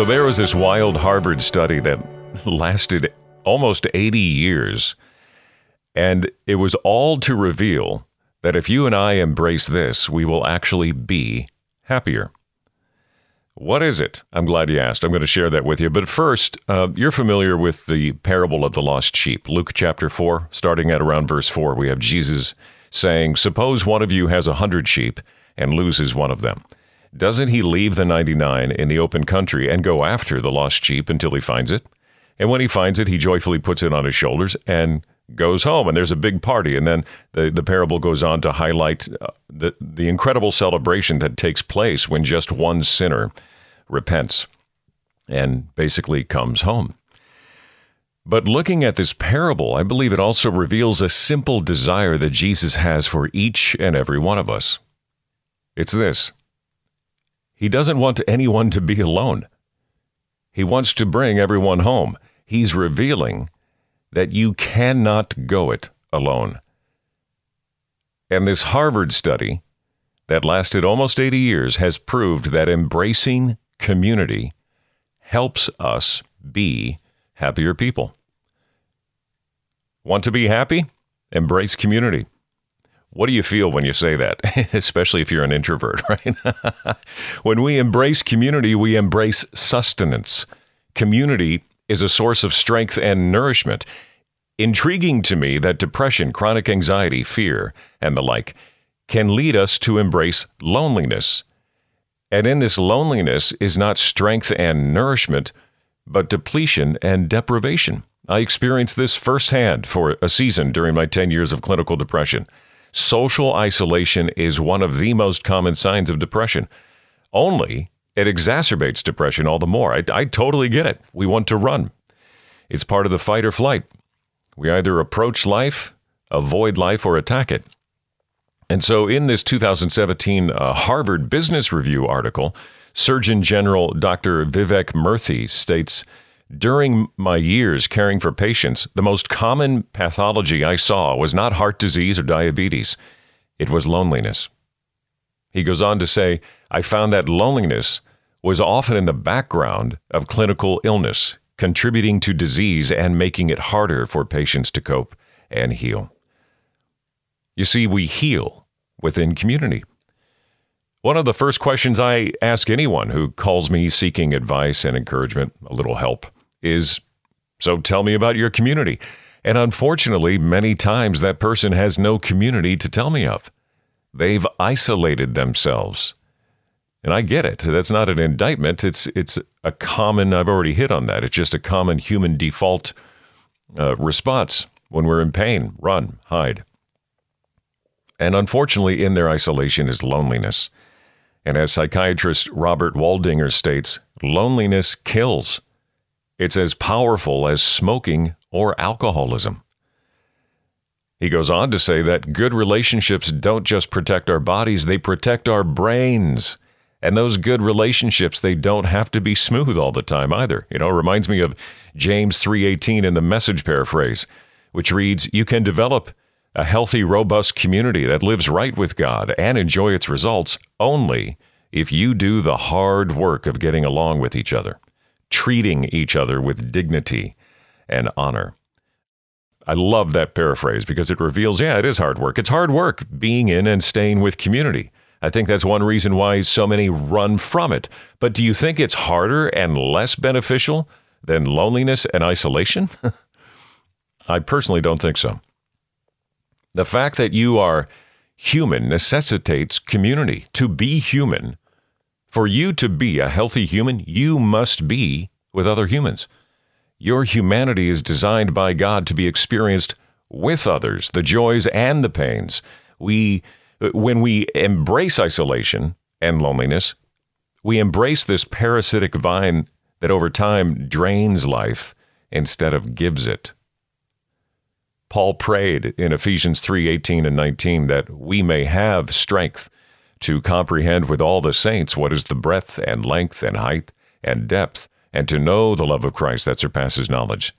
So there was this wild Harvard study that lasted almost 80 years, and it was all to reveal that if you and I embrace this, we will actually be happier. What is it? I'm glad you asked. I'm going to share that with you. But first, you're familiar with the parable of the lost sheep. Luke chapter 4, starting at around verse 4, we have Jesus saying, "Suppose one of you has 100 sheep and loses one of them. Doesn't he leave the 99 in the open country and go after the lost sheep until he finds it? And when he finds it, he joyfully puts it on his shoulders and goes home." And there's a big party. And then the parable goes on to highlight the incredible celebration that takes place when just one sinner repents and basically comes home. But looking at this parable, I believe it also reveals a simple desire that Jesus has for each and every one of us. It's this. He doesn't want anyone to be alone. He wants to bring everyone home. He's revealing that you cannot go it alone. And this Harvard study that lasted almost 80 years has proved that embracing community helps us be happier people. Want to be happy? Embrace community. What do you feel when you say that? Especially if you're an introvert, right? When we embrace community, we embrace sustenance. Community is a source of strength and nourishment. Intriguing to me that depression, chronic anxiety, fear, and the like can lead us to embrace loneliness. And in this loneliness is not strength and nourishment, but depletion and deprivation. I experienced this firsthand for a season during my 10 years of clinical depression. Social isolation is one of the most common signs of depression. Only it exacerbates depression all the more. I totally get it. We want to run. It's part of the fight or flight. We either approach life, avoid life, or attack it. And so in this 2017 Harvard Business Review article, Surgeon General Dr. Vivek Murthy states, "During my years caring for patients, the most common pathology I saw was not heart disease or diabetes. It was loneliness." He goes on to say, "I found that loneliness was often in the background of clinical illness, contributing to disease and making it harder for patients to cope and heal." You see, we heal within community. One of the first questions I ask anyone who calls me seeking advice and encouragement, a little help, is, "So tell me about your community." And unfortunately, many times that person has no community to tell me of. They've isolated themselves. And I get it. That's not an indictment. It's a common, I've already hit on that. It's just a common human default response when we're in pain, run, hide. And unfortunately, in their isolation is loneliness. And as psychiatrist Robert Waldinger states, loneliness kills. It's as powerful as smoking or alcoholism. He goes on to say that good relationships don't just protect our bodies, they protect our brains. And those good relationships, they don't have to be smooth all the time either. You know, it reminds me of James 3:18 in the Message paraphrase, which reads, "You can develop a healthy, robust community that lives right with God and enjoy its results only if you do the hard work of getting along with each other, treating each other with dignity and honor." I love that paraphrase because it reveals, yeah, it is hard work. It's hard work being in and staying with community. I think that's one reason why so many run from it. But do you think it's harder and less beneficial than loneliness and isolation? I personally don't think so. The fact that you are human necessitates community. To be human, for you to be a healthy human, you must be with other humans. Your humanity is designed by God to be experienced with others, the joys and the pains. When we embrace isolation and loneliness, we embrace this parasitic vine that over time drains life instead of gives it. Paul prayed in Ephesians 3:18 and 19 that we may have strength to comprehend with all the saints what is the breadth and length and height and depth, and to know the love of Christ that surpasses knowledge,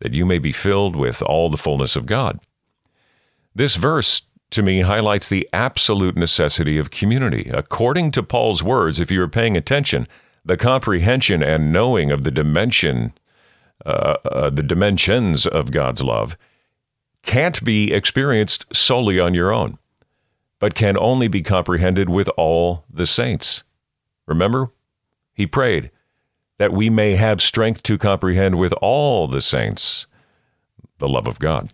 that you may be filled with all the fullness of God. This verse, to me, highlights the absolute necessity of community. According to Paul's words, if you are paying attention, the comprehension and knowing of the dimensions of God's love can't be experienced solely on your own, but can only be comprehended with all the saints. Remember, he prayed that we may have strength to comprehend with all the saints the love of God.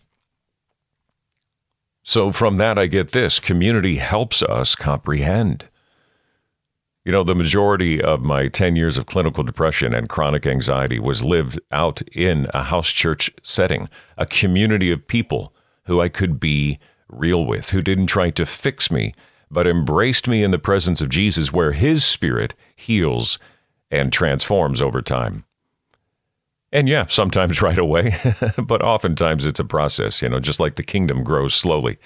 So from that, I get this: community helps us comprehend. You know, the majority of my 10 years of clinical depression and chronic anxiety was lived out in a house church setting, a community of people who I could be real with, who didn't try to fix me, but embraced me in the presence of Jesus, where his Spirit heals and transforms over time. And yeah, sometimes right away, but oftentimes it's a process, you know, just like the kingdom grows slowly.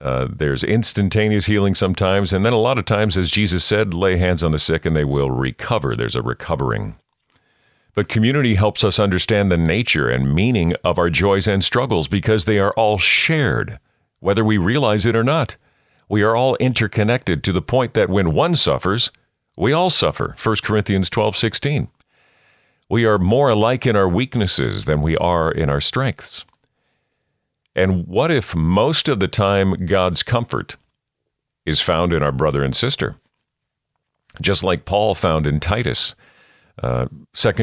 There's instantaneous healing sometimes, and then a lot of times, as Jesus said, lay hands on the sick and they will recover. There's a recovering. But community helps us understand the nature and meaning of our joys and struggles, because they are all shared, whether we realize it or not. We are all interconnected to the point that when one suffers, we all suffer. 1 Corinthians 12:16. We are more alike in our weaknesses than we are in our strengths. And what if most of the time God's comfort is found in our brother and sister? Just like Paul found in Titus, 2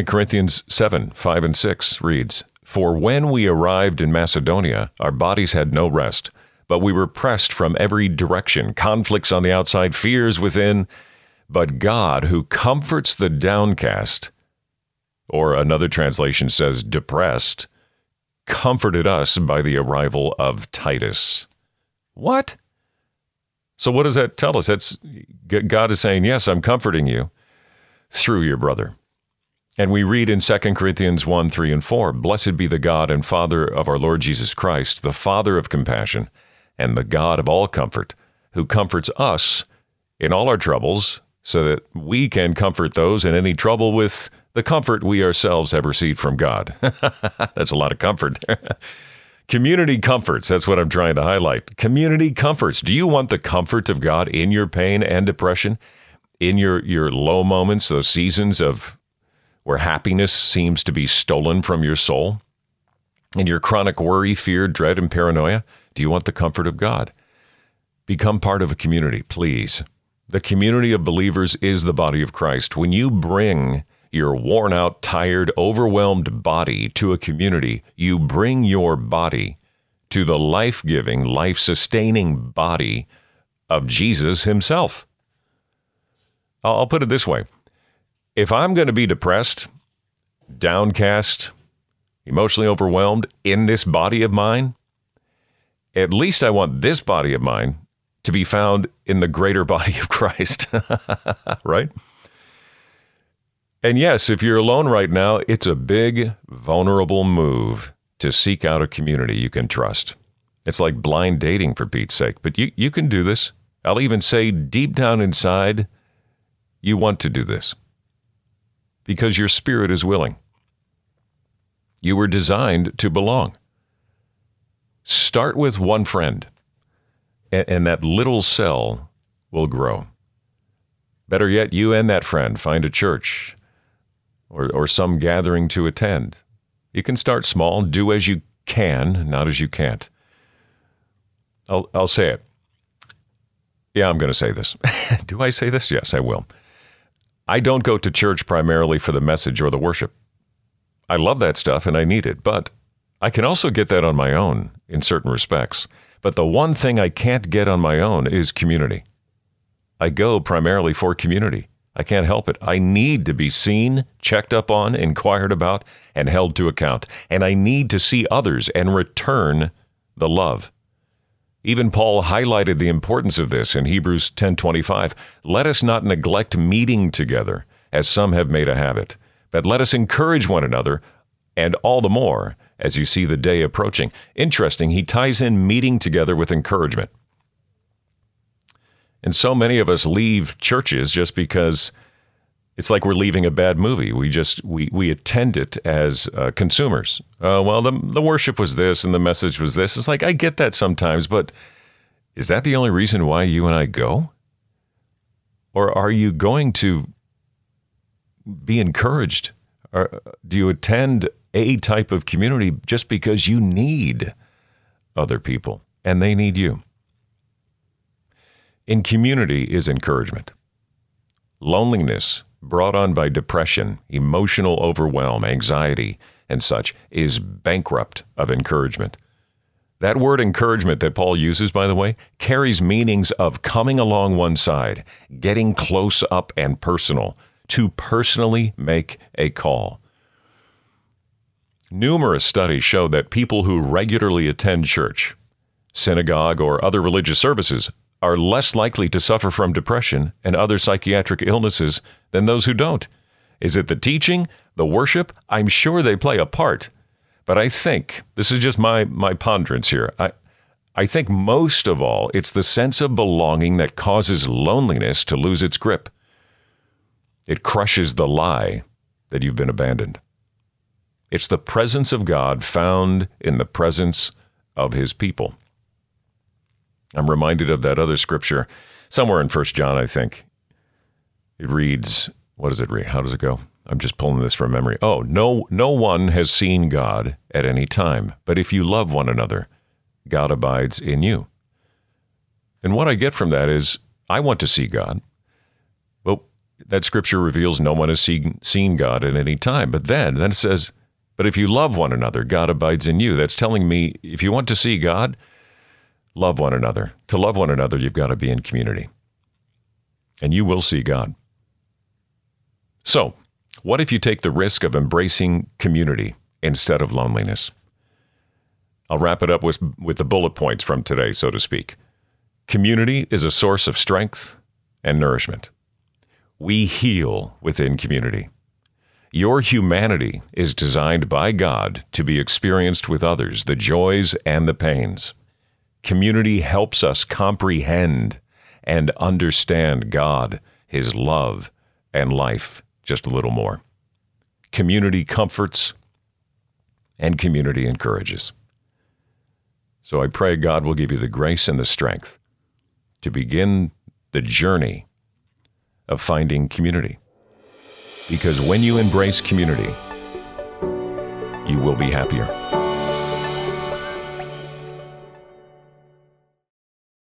Corinthians 7, 5 and 6 reads, "For when we arrived in Macedonia, our bodies had no rest, but we were pressed from every direction, conflicts on the outside, fears within. But God, who comforts the downcast," or another translation says depressed, "comforted us by the arrival of Titus." What? So what does that tell us? That's God is saying, yes, I'm comforting you through your brother. And we read in 2 Corinthians 1, 3, and 4, "Blessed be the God and Father of our Lord Jesus Christ, the Father of compassion and the God of all comfort, who comforts us in all our troubles, so that we can comfort those in any trouble with the comfort we ourselves have received from God." That's a lot of comfort. Community comforts. That's what I'm trying to highlight. Community comforts. Do you want the comfort of God in your pain and depression, in your low moments, those seasons of where happiness seems to be stolen from your soul, in your chronic worry, fear, dread, and paranoia? Do you want the comfort of God? Become part of a community, please. The community of believers is the body of Christ. When you bring your worn out, tired, overwhelmed body to a community, you bring your body to the life-giving, life-sustaining body of Jesus himself. I'll put it this way. If I'm going to be depressed, downcast, emotionally overwhelmed in this body of mine, at least I want this body of mine to be found in the greater body of Christ, right? And yes, if you're alone right now, it's a big, vulnerable move to seek out a community you can trust. It's like blind dating, for Pete's sake, but you can do this. I'll even say deep down inside, you want to do this because your spirit is willing. You were designed to belong. Start with one friend, and that little cell will grow. Better yet, you and that friend find a church or some gathering to attend. You can start small. Do as you can, not as you can't. I'll say it. Yeah, I'm going to say this. Do I say this? Yes, I will. I don't go to church primarily for the message or the worship. I love that stuff and I need it, but I can also get that on my own in certain respects. But the one thing I can't get on my own is community. I go primarily for community. I can't help it. I need to be seen, checked up on, inquired about, and held to account. And I need to see others and return the love. Even Paul highlighted the importance of this in Hebrews 10:25. "Let us not neglect meeting together, as some have made a habit, but let us encourage one another, and all the more as you see the day approaching." Interesting, he ties in meeting together with encouragement. And so many of us leave churches just because it's like we're leaving a bad movie. We attend it as consumers. Well, the worship was this and the message was this. It's like, I get that sometimes, but is that the only reason why you and I go? Or are you going to be encouraged? Or do you attend a type of community just because you need other people and they need you? In community is encouragement. Loneliness brought on by depression, emotional overwhelm, anxiety, and such is bankrupt of encouragement. That word encouragement that Paul uses, by the way, carries meanings of coming along one side, getting close up and personal, to personally make a call. Numerous studies show that people who regularly attend church, synagogue, or other religious services are less likely to suffer from depression and other psychiatric illnesses than those who don't. Is it the teaching, the worship? I'm sure they play a part. But I think, this is just my ponderance here, I think most of all, it's the sense of belonging that causes loneliness to lose its grip. It crushes the lie that you've been abandoned. It's the presence of God found in the presence of his people. I'm reminded of that other scripture somewhere in 1 John, I think. It reads, what does it read? How does it go? I'm just pulling this from memory. Oh, no one has seen God at any time, but if you love one another, God abides in you. And what I get from that is, I want to see God. Well, that scripture reveals no one has seen God at any time. But then it says, but if you love one another, God abides in you. That's telling me, if you want to see God, love one another. To love one another, you've got to be in community. And you will see God. So, what if you take the risk of embracing community instead of loneliness? I'll wrap it up with the bullet points from today, so to speak. Community is a source of strength and nourishment. We heal within community. Your humanity is designed by God to be experienced with others, the joys and the pains. Community helps us comprehend and understand God, his love, and life just a little more. Community comforts and community encourages. So I pray God will give you the grace and the strength to begin the journey of finding community. Because when you embrace community, you will be happier.